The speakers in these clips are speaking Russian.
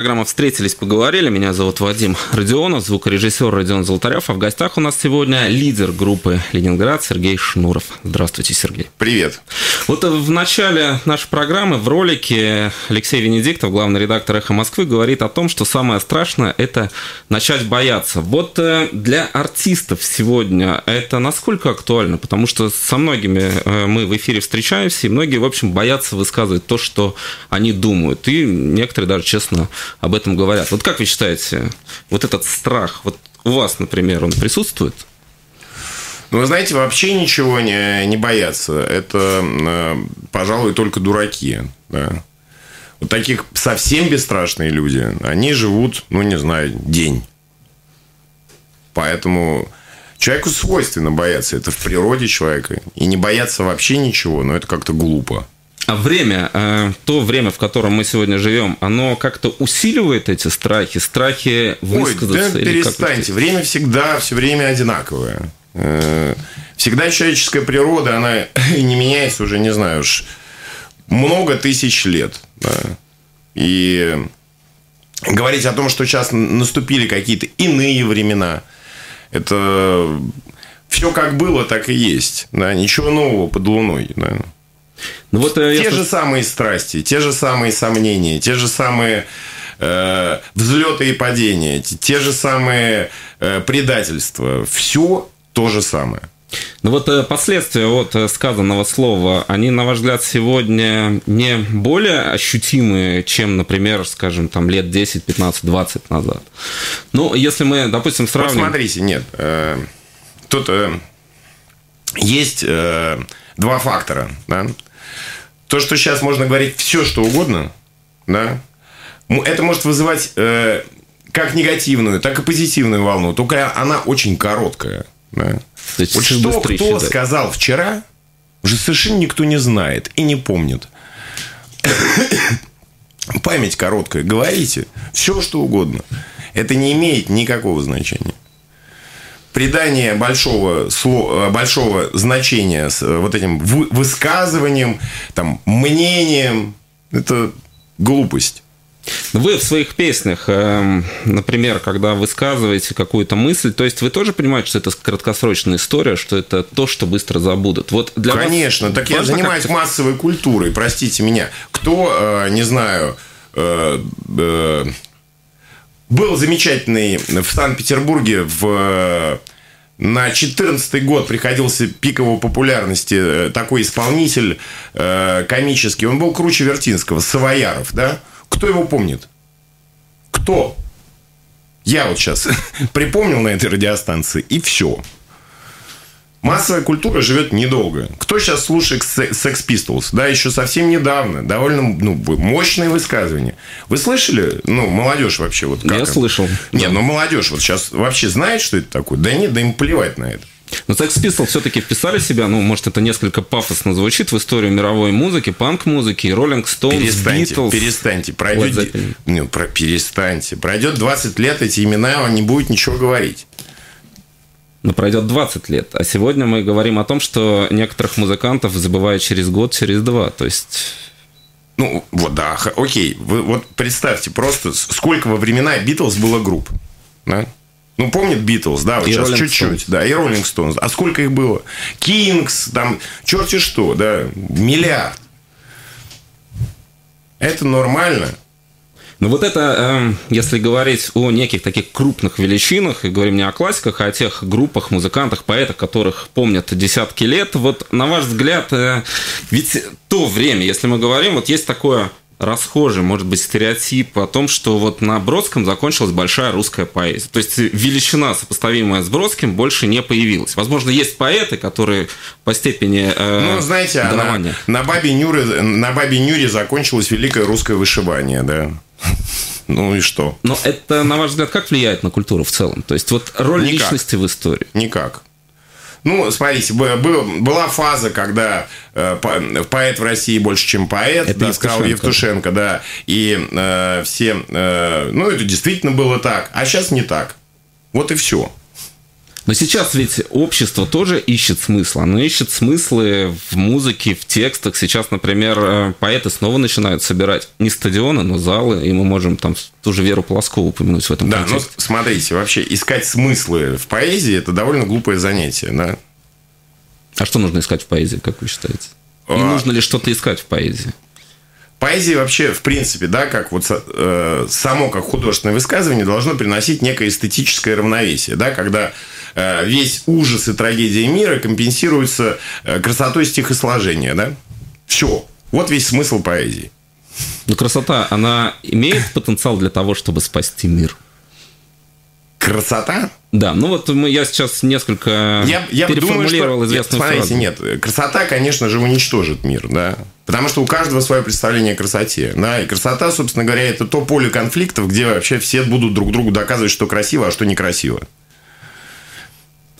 Программа «Встретились, поговорили». Меня зовут Вадим Родионов, звукорежиссер Родион Золотарев. А в гостях у нас сегодня лидер группы «Ленинград» Сергей Шнуров. Здравствуйте, Сергей. Привет. Вот в начале нашей программы в ролике Алексей Венедиктов, главный редактор «Эхо Москвы», говорит о том, что самое страшное – это начать бояться. Вот для артистов сегодня это насколько актуально? Потому что со многими мы в эфире встречаемся, и многие, в общем, боятся высказывать то, что они думают. И некоторые даже, честно, об этом говорят. Вот как вы считаете, вот этот страх, вот у вас, например, он присутствует? Ну, вы знаете, вообще ничего не боятся. Это, пожалуй, только дураки. Да. Вот таких совсем бесстрашные люди, они живут, ну, не знаю, день. Поэтому человеку свойственно бояться. Это в природе человека. И не бояться вообще ничего, но это как-то глупо. А время, то время, в котором мы сегодня живем, оно как-то усиливает эти страхи? Страхи высказаться? Ой, да перестаньте. Время всегда, все время одинаковое. Всегда человеческая природа, она не меняется уже, не знаю, уж много тысяч лет. Да. И говорить о том, что сейчас наступили какие-то иные времена, это все как было, так и есть. Да. Ничего нового под луной, да. Ну, вот, те же самые страсти, те же самые сомнения, те же самые взлеты и падения, те же самые предательства. Все то же самое. Ну вот последствия вот сказанного слова, они, на ваш взгляд, сегодня не более ощутимые, чем, например, скажем, там, лет 10, 15, 20 назад? Ну, если мы, допустим, сравним... Посмотрите, нет. Тут есть... Два фактора. Да? То, что сейчас можно говорить все, что угодно, да? Это может вызывать как негативную, так и позитивную волну. Только она очень короткая. Да? Вот что кто сказал вчера, уже совершенно никто не знает и не помнит. Память короткая. Говорите все, что угодно. Это не имеет никакого значения. Придание большого значения с вот этим высказыванием, там, мнением – это глупость. Вы в своих песнях, например, когда высказываете какую-то мысль, то есть вы тоже понимаете, что это краткосрочная история, что это то, что быстро забудут? Вот для конечно. Вас... Так я занимаюсь массовой культурой, простите меня. Кто, не знаю... Был замечательный в Санкт-Петербурге на 14-й год приходился пиковой популярности такой исполнитель комический. Он был круче Вертинского, Савояров, да? Кто его помнит? Кто? Я вот сейчас припомнил на этой радиостанции, и все. Массовая культура живет недолго. Кто сейчас слушает Sex Pistols? Да, еще совсем недавно. Довольно мощное высказывание. Вы слышали? Ну, молодежь вообще вот как? Я слышал. Нет, ну молодежь вот сейчас вообще знает, что это такое? Да нет, да им плевать на это. Но Sex Pistols все-таки вписали себя, ну, может, это несколько пафосно звучит, в историю мировой музыки, панк-музыки, Rolling Stones, Beatles. Перестаньте, Пройдет 20 лет, эти имена, не будет ничего говорить. Но пройдет 20 лет. А сегодня мы говорим о том, что некоторых музыкантов забывают через год, через два. То есть... Ну, вот да, окей. Вы вот представьте просто, сколько во времена Beatles было групп. Да? Ну, помнят Beatles, да, вот и сейчас Rolling чуть-чуть. Stones. Да, и Rolling Stones. А сколько их было? Kings, там, черти что, да, миллиард. Это нормально. Но вот это, если говорить о неких таких крупных величинах, и говорим не о классиках, а о тех группах, музыкантах, поэтах, которых помнят десятки лет, вот на ваш взгляд, ведь то время, если мы говорим, вот есть такое расхожий, может быть, стереотип о том, что вот на Бродском закончилась большая русская поэзия. То есть величина, сопоставимая с Бродским, больше не появилась. Возможно, есть поэты, которые по степени ну, знаете, дарования... на бабе Нюре закончилось великое русское вышивание, да. Ну и что? Но это, на ваш взгляд, как влияет на культуру в целом? То есть вот роль никак. Личности в истории? Никак. Ну, смотрите, была фаза, когда поэт в России больше, чем поэт, да, сказал Евтушенко, да, и все, ну, это действительно было так, а сейчас не так. Вот и все. Но сейчас ведь общество тоже ищет смысл. Оно ищет смыслы в музыке, в текстах. Сейчас, например, поэты снова начинают собирать не стадионы, но залы, и мы можем там ту же Веру Полоскову упомянуть в этом контексте. Да, ну смотрите, вообще искать смыслы в поэзии – это довольно глупое занятие, да? А что нужно искать в поэзии, как вы считаете? И нужно ли что-то искать в поэзии? Поэзия вообще, в принципе, да, как вот само как художественное высказывание должно приносить некое эстетическое равновесие, да, когда весь ужас и трагедия мира компенсируется красотой стихосложения, да? Все. Вот весь смысл поэзии. Но красота, она имеет потенциал для того, чтобы спасти мир? Красота? Да, ну вот я сейчас несколько переформулировал известную фразу. Смотрите, нет, красота, конечно же, уничтожит мир, да. Потому что у каждого свое представление о красоте. Да? И красота, собственно говоря, это то поле конфликтов, где вообще все будут друг другу доказывать, что красиво, а что некрасиво.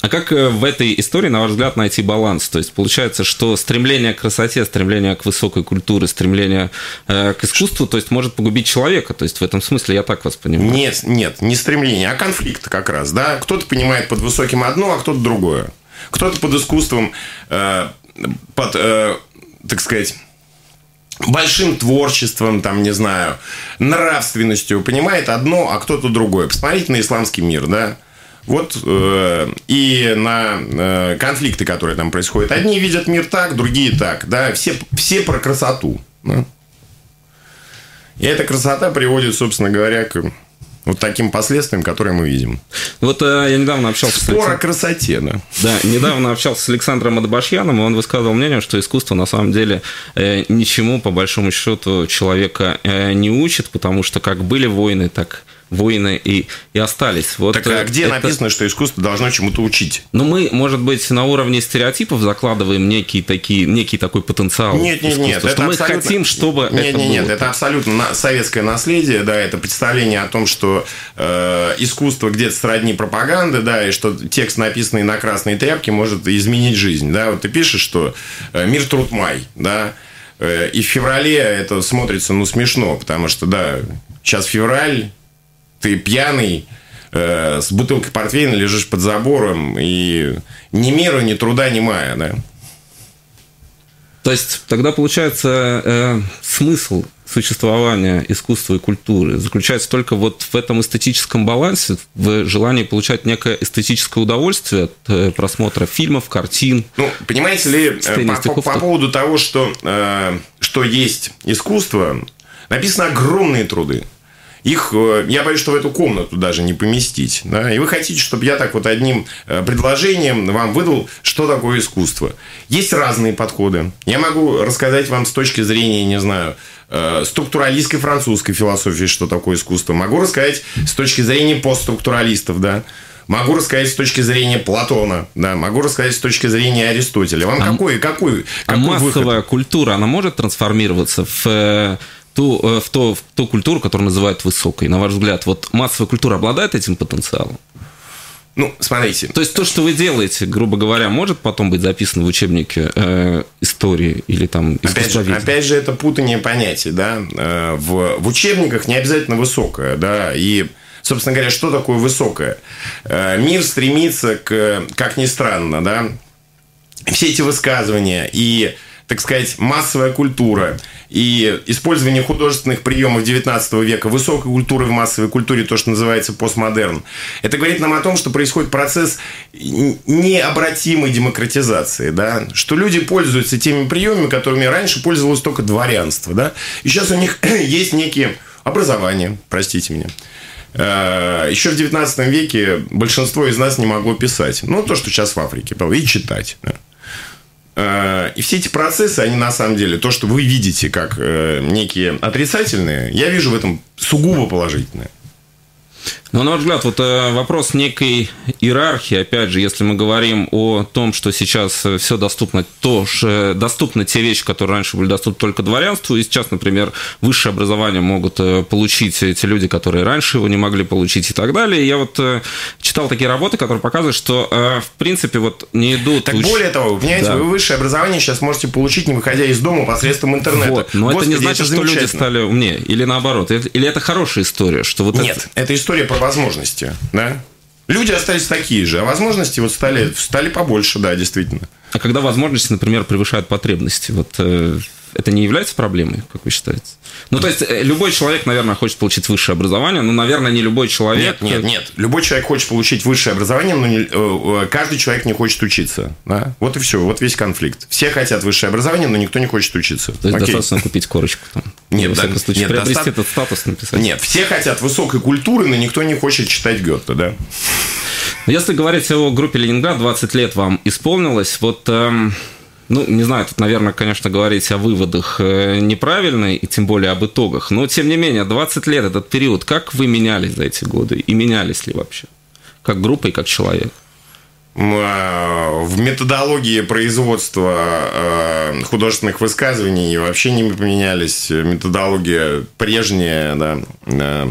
А как в этой истории, на ваш взгляд, найти баланс? То есть, получается, что стремление к красоте, стремление к высокой культуре, стремление к искусству, то есть, может погубить человека. То есть, в этом смысле я так вас понимаю. Нет, нет, не стремление, а конфликт как раз. Да? Кто-то понимает под высоким одно, а кто-то другое. Кто-то под искусством, так сказать, большим творчеством, там, не знаю, нравственностью понимает одно, а кто-то другое. Посмотрите на исламский мир, да? Вот и на конфликты, которые там происходят. Одни видят мир так, другие так. Да? Все про красоту. Да? И эта красота приводит, собственно говоря, к вот таким последствиям, которые мы видим. Вот я недавно общался Спор о красоте, да. Да, недавно общался с Александром Адабашьяном, и он высказывал мнение, что искусство на самом деле ничему, по большому счету, человека не учит, потому что как были войны, так... Войны и остались. Вот так, а где это... написано, что искусство должно чему-то учить? Ну, мы, может быть, на уровне стереотипов закладываем некий такой потенциал. Нет. Что это мы абсолютно... хотим, чтобы Нет, это абсолютно советское наследие, да, это представление о том, что искусство где-то сродни пропаганды, да, и что текст, написанный на красной тряпке, может изменить жизнь. Да, вот ты пишешь, что мир труд май, да. И в феврале это смотрится ну смешно, потому что да, сейчас февраль. Ты пьяный, с бутылкой портвейна лежишь под забором, и ни миру, ни труда, ни мая, да. То есть, тогда, получается, смысл существования искусства и культуры заключается только вот в этом эстетическом балансе, в желании получать некое эстетическое удовольствие от просмотра фильмов, картин. Ну, понимаете ли, по поводу того, что есть искусство, написаны огромные труды. Их, я боюсь, что в эту комнату даже не поместить. Да? И вы хотите, чтобы я так вот одним предложением вам выдал, что такое искусство. Есть разные подходы. Я могу рассказать вам с точки зрения, не знаю, структуралистской французской философии, что такое искусство. Могу рассказать с точки зрения постструктуралистов, да. Могу рассказать с точки зрения Платона, да, могу рассказать с точки зрения Аристотеля. Вам какой массовая выход? Культура, она может трансформироваться в ту культуру, которую называют высокой? На ваш взгляд, вот массовая культура обладает этим потенциалом? Ну, смотрите. То есть, то, что вы делаете, грубо говоря, может потом быть записано в учебнике истории или там искусствоведения? Опять же, это путание понятий, да. В учебниках не обязательно высокое, да, и... Собственно говоря, что такое высокое? Мир стремится к, как ни странно, да, все эти высказывания и, так сказать, массовая культура и использование художественных приемов XIX века, высокой культуры в массовой культуре, то, что называется постмодерн, это говорит нам о том, что происходит процесс необратимой демократизации, да? Что люди пользуются теми приемами, которыми раньше пользовалось только дворянство, да? И сейчас у них есть некие образования, простите меня. Еще в 19 веке большинство из нас не могло писать. Ну, то, что сейчас в Африке. И читать. И все эти процессы, они на самом деле, то, что вы видите как некие отрицательные, я вижу в этом сугубо положительное. Ну, на ваш взгляд, вот вопрос некой иерархии, опять же, если мы говорим о том, что сейчас все доступно, то доступны те вещи, которые раньше были доступны только дворянству, и сейчас, например, высшее образование могут получить те люди, которые раньше его не могли получить и так далее. Я вот читал такие работы, которые показывают, что, в принципе, вот не идут... Так более того, вы понимаете, да. Вы высшее образование сейчас можете получить, не выходя из дома, посредством интернета. Вот, но Господи, это не значит, что люди стали умнее, или наоборот, или это хорошая история, что вот... Нет, это история про возможности, да? Люди остались такие же, а возможности вот стали побольше, да, действительно. А когда возможности, например, превышают потребности, вот это не является проблемой, как вы считаете? Ну, то есть, любой человек, наверное, хочет получить высшее образование, но, наверное, не любой человек... Нет. Любой человек хочет получить высшее образование, но каждый человек не хочет учиться. Да? Вот и все, вот весь конфликт. Все хотят высшее образование, но никто не хочет учиться. То есть, достаточно купить корочку там. Нет, да, нет, приобрести этот статус, написать. Нет, все хотят высокой культуры, но никто не хочет читать Гёте, да? Если говорить о группе «Ленинград», 20 лет вам исполнилось, вот... Ну, не знаю, тут, наверное, конечно, говорить о выводах неправильно, и тем более об итогах. Но, тем не менее, 20 лет этот период, как вы менялись за эти годы? И менялись ли вообще? Как группа и как человек? В методологии производства художественных высказываний вообще не поменялись. Методология прежняя, да.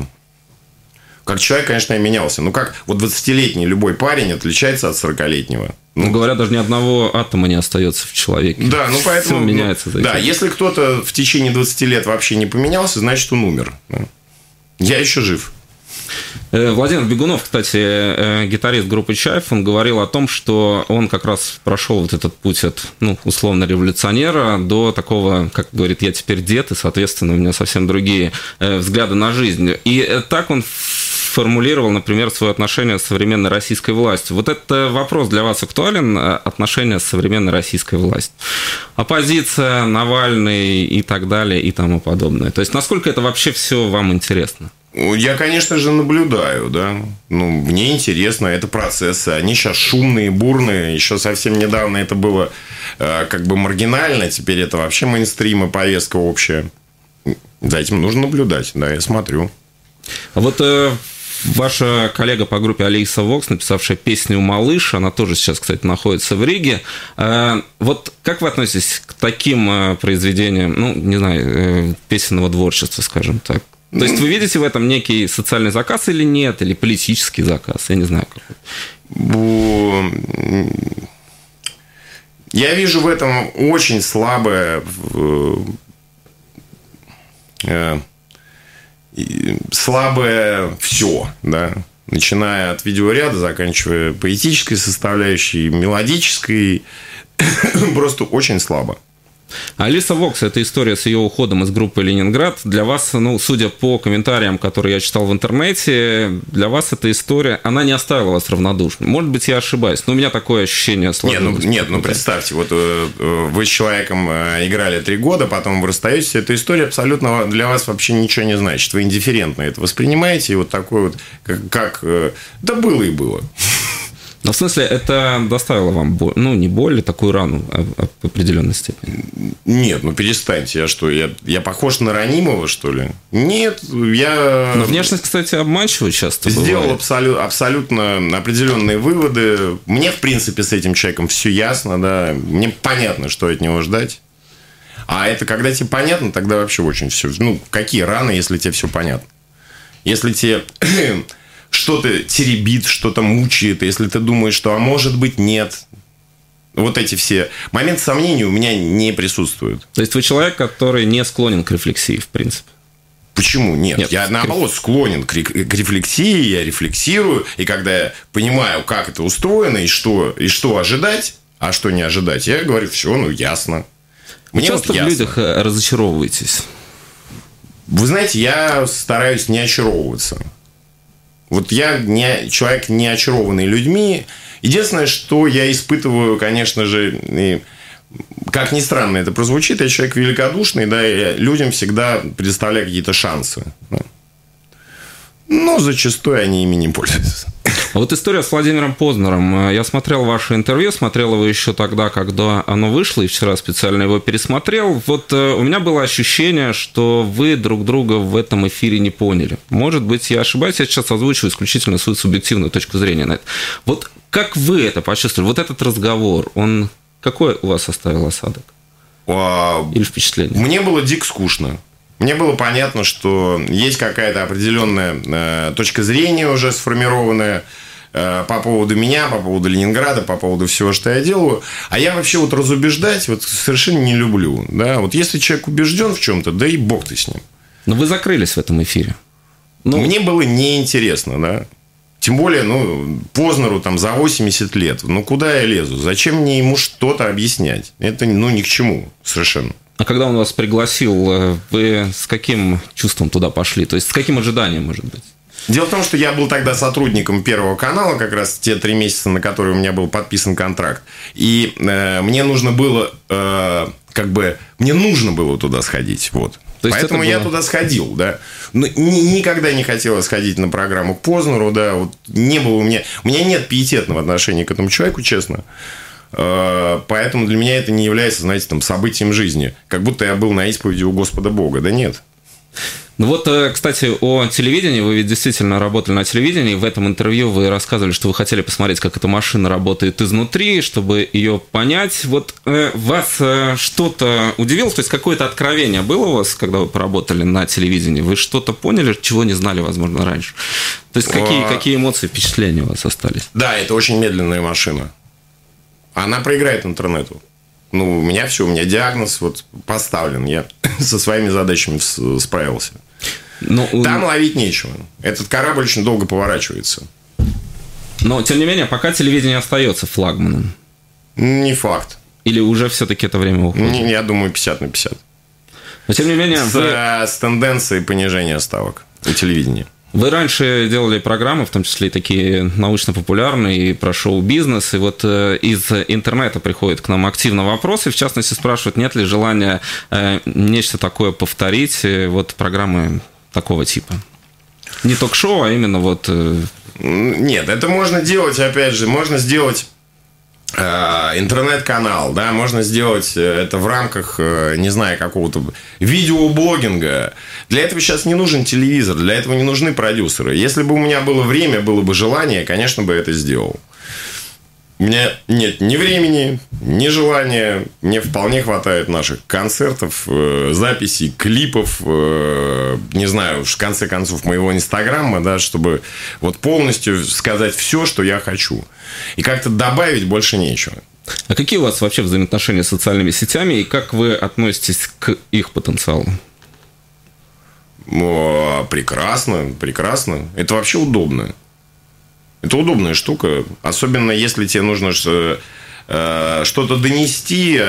Как человек, конечно, я менялся. Ну, как вот 20-летний любой парень отличается от 40-летнего. Ну, говорят, даже ни одного атома не остается в человеке. Да, ну, поэтому... Все меняется. Да, если кто-то в течение 20 лет вообще не поменялся, значит, он умер. Я еще жив. Владимир Бегунов, кстати, гитарист группы «Чайф», он говорил о том, что он как раз прошел вот этот путь от, ну, условно, революционера до такого, как говорит, я теперь дед, и, соответственно, у меня совсем другие взгляды на жизнь. И так он... формулировал, например, свое отношение с современной российской властью. Вот этот вопрос для вас актуален, отношение с современной российской властью. Оппозиция, Навальный и так далее, и тому подобное. То есть, насколько это вообще все вам интересно? Я, конечно же, наблюдаю, да. Ну, мне интересно, это процессы. Они сейчас шумные, бурные. Еще совсем недавно это было как бы маргинально. Теперь это вообще мейнстрим и повестка общая. За этим нужно наблюдать, да, я смотрю. А вот... Ваша коллега по группе Алиса Вокс, написавшая песню «Малыш», она тоже сейчас, кстати, находится в Риге. Вот как вы относитесь к таким произведениям, ну, не знаю, песенного творчества, скажем так? То есть, вы видите в этом некий социальный заказ или нет, или политический заказ? Я не знаю, какой. Я вижу в этом очень слабое все, да, начиная от видеоряда, заканчивая поэтической составляющей, мелодической, просто очень слабо. Алиса Вокс, это история с ее уходом из группы «Ленинград». Для вас, ну, судя по комментариям, которые я читал в интернете, для вас эта история, она не оставила вас равнодушным. Может быть, я ошибаюсь, но у меня такое ощущение сложилось. Нет, представьте, вот вы с человеком играли 3 года, потом вы расстаетесь, эта история абсолютно для вас вообще ничего не значит. Вы индифферентно это воспринимаете, и вот такое вот, как да было и было. Но в смысле, это доставило вам боль, ну, не боль, а такую рану в определенной степени? Нет, ну перестаньте, я что, я похож на ранимого, что ли? Нет, я... Но внешность, кстати, обманчивая часто бывает. Сделал абсолютно определенные выводы. Мне, в принципе, с этим человеком все ясно, да, мне понятно, что от него ждать. А это когда тебе понятно, тогда вообще очень все... Ну, какие раны, если тебе все понятно? Если тебе... что-то теребит, что-то мучает, если ты думаешь, что, а может быть, нет. Вот эти все моменты сомнений у меня не присутствуют. То есть, вы человек, который не склонен к рефлексии, в принципе? Почему? Нет, я, наоборот, склонен к рефлексии, я рефлексирую, и когда я понимаю, как это устроено, и что ожидать, а что не ожидать, я говорю, все, ну, ясно. Мне часто вот ясно. В людях разочаровываетесь? Вы знаете, я стараюсь не очаровываться. Вот я человек, не очарованный людьми. Единственное, что я испытываю, конечно же, и, как ни странно это прозвучит, я человек великодушный, да, и людям всегда предоставляю какие-то шансы. Да. Но зачастую они ими не пользуются. А вот история с Владимиром Познером. Я смотрел ваше интервью, смотрел его еще тогда, когда оно вышло, и вчера специально его пересмотрел. Вот у меня было ощущение, что вы друг друга в этом эфире не поняли. Может быть, я ошибаюсь, я сейчас озвучиваю исключительно свою субъективную точку зрения на это. Вот как вы это почувствовали? Вот этот разговор, он какой у вас оставил осадок? Или впечатление? Мне было дико скучно. Мне было понятно, что есть какая-то определенная точка зрения уже сформированная по поводу меня, по поводу Ленинграда, по поводу всего, что я делаю. А я вообще вот разубеждать вот совершенно не люблю. Да? Вот если человек убежден в чем-то, да и бог ты с ним. Но вы закрылись в этом эфире. Мне было неинтересно, да. Тем более, ну, Познеру там за 80 лет. Ну, куда я лезу? Зачем мне ему что-то объяснять? Это, ну, ни к чему совершенно. А когда он вас пригласил, вы с каким чувством туда пошли? То есть, с каким ожиданием, может быть? Дело в том, что я был тогда сотрудником Первого канала, как раз те 3 месяца, на которые у меня был подписан контракт. И мне нужно было, мне нужно было туда сходить, вот. Поэтому я туда сходил, да. Но никогда не хотелось сходить на программу к Познеру, да. Вот не было у меня нет пиететного отношения к этому человеку, честно. Поэтому для меня это не является, знаете, там, событием жизни. Как будто я был на исповеди у Господа Бога. Да нет. Ну вот, кстати, о телевидении. Вы ведь действительно работали на телевидении. В этом интервью вы рассказывали, что вы хотели посмотреть, как эта машина работает изнутри, чтобы ее понять. Вот вас что-то удивило? То есть, какое-то откровение было у вас, когда вы поработали на телевидении? Вы что-то поняли, чего не знали, возможно, раньше? То есть, какие эмоции, впечатления у вас остались? Да, это очень медленная машина. Она проиграет интернету. Ну, у меня диагноз вот поставлен. Я со своими задачами справился. Но... Там ловить нечего. Этот корабль очень долго поворачивается. Но, тем не менее, пока телевидение остается флагманом. Не факт. Или уже все-таки это время уходит? Я думаю, 50 на 50. Но, тем не менее... С тенденцией понижения ставок у телевидения. Вы раньше делали программы, в том числе и такие научно-популярные, и про шоу-бизнес, и вот из интернета приходят к нам активно вопросы, в частности спрашивают, нет ли желания нечто такое повторить, вот программы такого типа. Не ток-шоу, а именно вот... Нет, это можно делать, опять же, можно сделать интернет-канал, да, можно сделать это в рамках, не знаю, какого-то видеоблогинга. Для этого сейчас не нужен телевизор, для этого не нужны продюсеры. Если бы у меня было время, было бы желание, конечно бы это сделал. У меня нет ни времени, ни желания. Мне вполне хватает наших концертов, записей, клипов, не знаю, в конце концов, моего инстаграма, да, чтобы вот полностью сказать все, что я хочу. И как-то добавить больше нечего. А какие у вас вообще взаимоотношения с социальными сетями и как вы относитесь к их потенциалу? Прекрасно, прекрасно. Это вообще удобно. Это удобная штука, особенно если тебе нужно что-то донести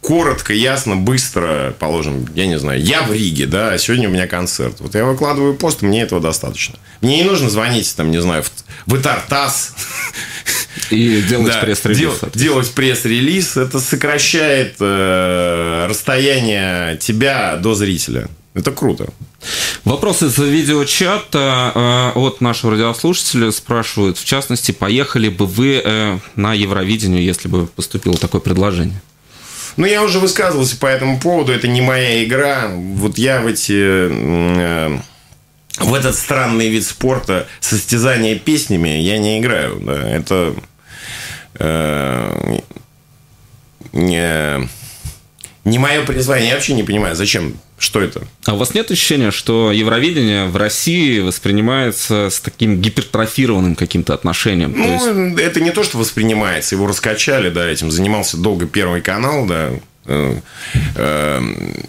коротко, ясно, быстро, положим, я не знаю, я в Риге, да, а сегодня у меня концерт. Вот я выкладываю пост, мне этого достаточно. Мне не нужно звонить, там, не знаю, в ИТАР-ТАСС. И делать пресс-релиз. Делать пресс-релиз, это сокращает расстояние тебя до зрителя. Это круто. Вопрос из видеочата от нашего радиослушателя спрашивают, в частности, поехали бы вы на Евровидение, если бы поступило такое предложение? Ну, я уже высказывался по этому поводу, это не моя игра. Вот я в этот странный вид спорта состязания песнями я не играю. Да. Это... Не мое призвание. Я вообще не понимаю, зачем, что это. А у вас нет ощущения, что Евровидение в России воспринимается с таким гипертрофированным каким-то отношением? Ну, это не то, что воспринимается. Его раскачали, да, этим занимался долго Первый канал, да,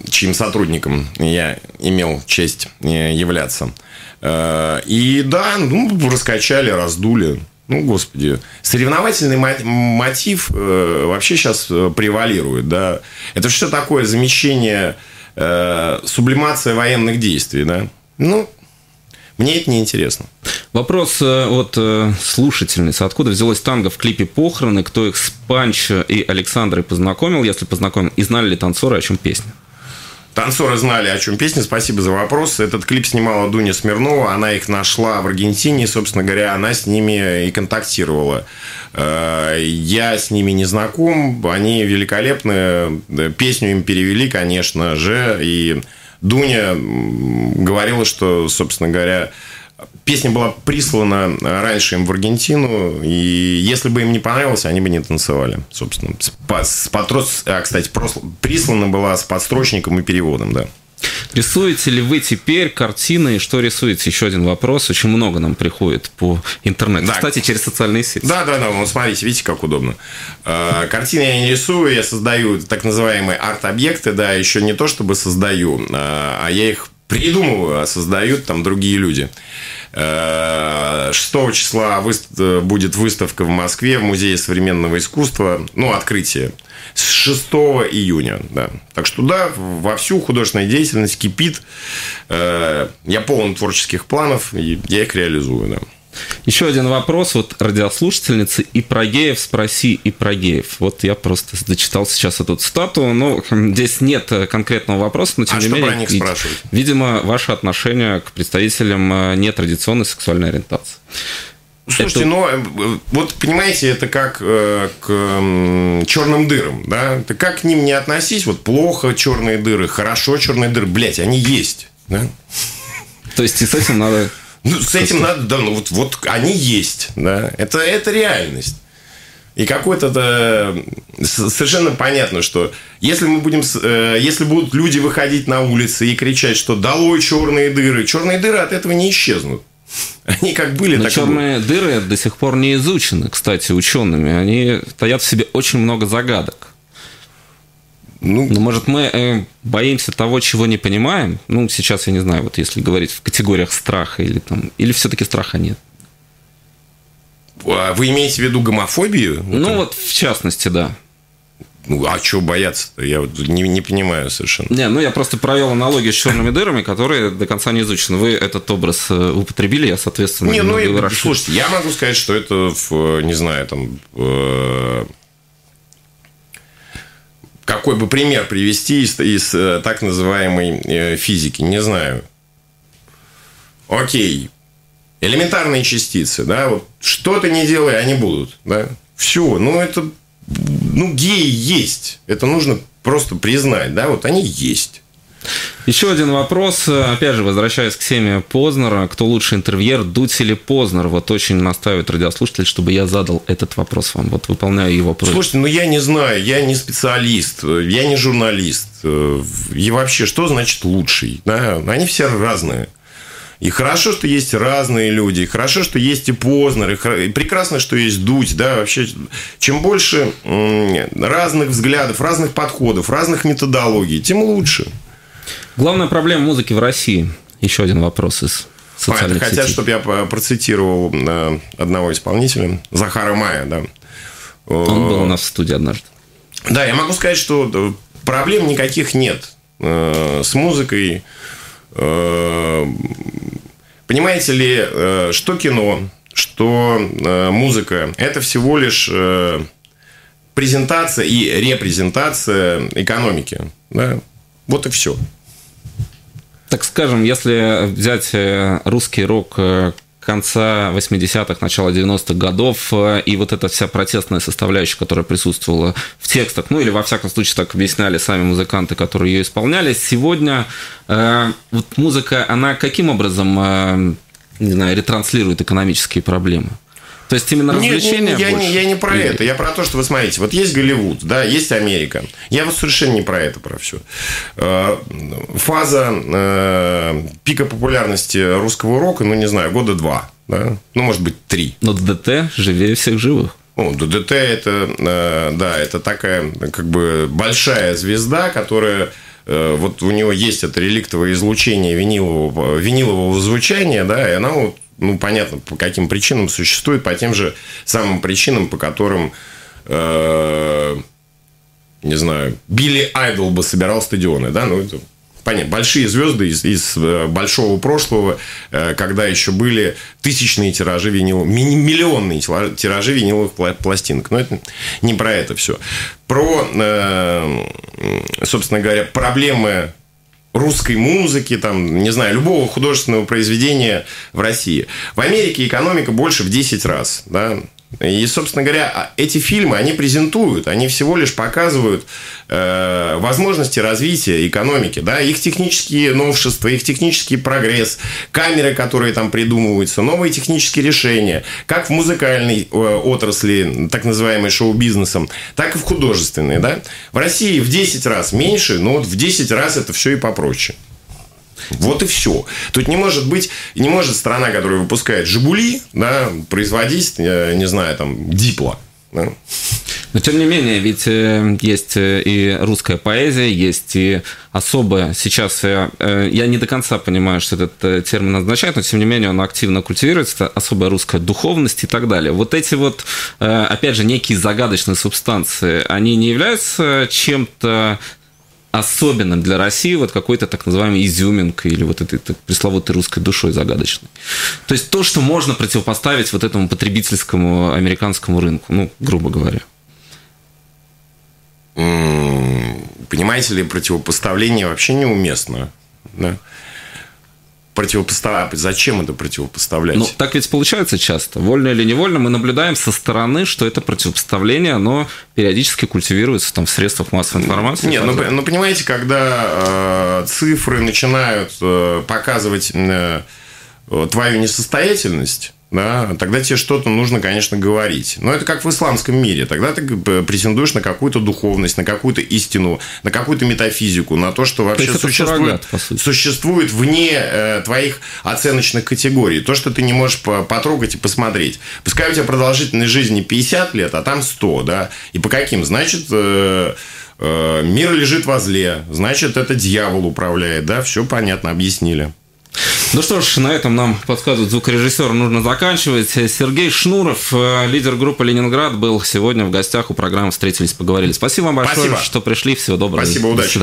чьим сотрудником я имел честь являться. И да, ну, раскачали, раздули. Ну, господи, соревновательный мотив вообще сейчас превалирует, да. Это что такое замещение, сублимация военных действий, да. Ну, мне это неинтересно. Вопрос от слушательницы. Откуда взялось танго в клипе «Похороны», кто их с Панчо и Александрой познакомил, если познакомил, и знали ли танцоры, о чем песня? Танцоры знали, о чем песня. Спасибо за вопрос. Этот клип снимала Дуня Смирнова. Она их нашла в Аргентине. Собственно говоря, она с ними и контактировала. Я с ними не знаком. Они великолепны. Песню им перевели, конечно же. И Дуня говорила, что, собственно говоря, песня была прислана раньше им в Аргентину. И если бы им не понравилось, они бы не танцевали. Собственно, кстати, прислана была с подстрочником и переводом, да. Рисуете ли вы теперь картины? И что рисуете? Еще один вопрос. Очень много нам приходит по интернету. Да. Кстати, через социальные сети. Да. Вот смотрите, видите, как удобно. Картины я не рисую. Я создаю так называемые арт-объекты. Да, еще не то, чтобы создаю, а я их придумываю, а создают там другие люди. 6 числа будет выставка в Москве в Музее современного искусства. Ну, открытие. С 6 июня. Да. Так что, да, вовсю художественная деятельность кипит. Я полон творческих планов, и я их реализую. Да. Еще один вопрос. Вот радиослушательницы и про геев спроси, и про геев. Вот я просто дочитал сейчас эту цитату. Ну, здесь нет конкретного вопроса, но тем не менее... А что про них спрашивают? Видимо, ваше отношение к представителям нетрадиционной сексуальной ориентации. Слушайте, ну, вот понимаете, это как к черным дырам, да? Ты как к ним не относись? Вот плохо черные дыры, хорошо черные дыры. Блять, они есть, да? То есть, и с этим надо... Ну, с этим надо, да, ну, вот они есть, да, это реальность. И какой-то, совершенно понятно, что если мы будем, если будут люди выходить на улицы и кричать, что долой черные дыры от этого не исчезнут. Они как были, так и были. Черные дыры до сих пор не изучены, кстати, учеными. Они таят в себе очень много загадок. Ну, может, мы боимся того, чего не понимаем? Ну, сейчас я не знаю, вот если говорить в категориях страха или там... Или все-таки страха нет? Вы имеете в виду гомофобию? Ну, это... вот в частности, да. Ну, а чего бояться-то? Я вот не понимаю совершенно. Не, ну, я просто провел аналогию с черными дырами, которые до конца не изучены. Вы этот образ употребили, я, соответственно... Не, ну, и, слушайте, я могу сказать, что это, не знаю, там... Какой бы пример привести из так называемой физики? Не знаю. Окей. Элементарные частицы, да, вот что ты не делай, они будут, да. Все, ну, это, ну, геи есть. Это нужно просто признать, да, вот они есть. Еще один вопрос, опять же, возвращаясь к теме Познера. Кто лучше интервьюер, Дудь или Познер? Вот очень настаивает радиослушатель, чтобы я задал этот вопрос вам. Вот выполняю его просьбу. Слушайте, ну я не знаю, я не специалист, я не журналист. И вообще, что значит лучший? Да, они все разные. И хорошо, что есть разные люди, и хорошо, что есть и Познер, и прекрасно, что есть Дудь, да, вообще, чем больше разных взглядов, разных подходов, разных методологий, тем лучше. Главная проблема музыки в России. Еще один вопрос из социальных сетей. Хотят, чтобы я процитировал одного исполнителя, Захара Мая, да. Он был у нас в студии однажды. Да, я могу сказать, что проблем никаких нет с музыкой. Понимаете ли, что кино, что музыка, это всего лишь презентация и репрезентация экономики, да? Вот и все. Так скажем, если взять русский рок конца 80-х, начала 90-х годов, и вот эта вся протестная составляющая, которая присутствовала в текстах, ну или во всяком случае так объясняли сами музыканты, которые ее исполняли, сегодня вот музыка, она каким образом, не знаю, ретранслирует экономические проблемы? То есть, именно развлечения... Я не про это. Я про то, что вы смотрите. Вот есть Голливуд, да, есть Америка. Я вот совершенно не про это, про все. Фаза пика популярности русского рока, ну, не знаю, года 2. Да? Ну, может быть, 3. Но ДДТ живее всех живых. Ну, ДДТ – это, да, это такая, как бы, большая звезда, которая... Вот у него есть это реликтовое излучение винилового звучания, да, и она вот, ну, понятно, по каким причинам существует, по тем же самым причинам, по которым, не знаю, Билли Айдл бы собирал стадионы, да, ну, это понятно, большие звезды из большого прошлого, когда еще были тысячные тиражи виниловых, миллионные тиражи виниловых пластинок, но это не про это все. Про, собственно говоря, проблемы... русской музыки, там, не знаю, любого художественного произведения в России. В Америке экономика больше в 10 раз, да. И, собственно говоря, эти фильмы, они презентуют, они всего лишь показывают возможности развития экономики, да, их технические новшества, их технический прогресс, камеры, которые там придумываются, новые технические решения, как в музыкальной отрасли, так называемой шоу-бизнесом, так и в художественной, да. В России в 10 раз меньше, но вот в 10 раз это все и попроще. Вот и все. Тут не может быть, не может страна, которая выпускает «Жигули», да, производить, не знаю, там, «Дипло». Да. Но тем не менее, ведь есть и русская поэзия, есть и особая. Сейчас я не до конца понимаю, что этот термин означает, но тем не менее он активно культивируется. Особая русская духовность и так далее. Вот эти вот, опять же, некие загадочные субстанции, они не являются чем-то особенным для России, вот какой-то так называемой изюминкой или вот этой так, пресловутой русской душой загадочной. То есть то, что можно противопоставить вот этому потребительскому американскому рынку, ну, грубо говоря. Понимаете ли, противопоставление вообще неуместно. Да? Зачем это противопоставлять? Ну, так ведь получается часто. Вольно или невольно мы наблюдаем со стороны, что это противопоставление, оно периодически культивируется там, в средствах массовой информации. Нет, ну, понимаете, когда цифры начинают показывать твою несостоятельность, да, тогда тебе что-то нужно, конечно, говорить. Но это как в исламском мире. Тогда ты претендуешь на какую-то духовность, на какую-то истину, на какую-то метафизику, на то, что вообще то существует вне твоих оценочных категорий. То, что ты не можешь потрогать и посмотреть. Пускай у тебя продолжительность жизни 50 лет, а там 100. Да? И по каким? Значит, мир лежит во зле. Значит, это дьявол управляет. Да? Все понятно, объяснили. Ну что ж, на этом нам подсказывает звукорежиссер, нужно заканчивать. Сергей Шнуров, лидер группы «Ленинград», был сегодня в гостях у программы «Встретились, поговорили». Спасибо вам большое, что пришли. Всего доброго. Спасибо, удачи.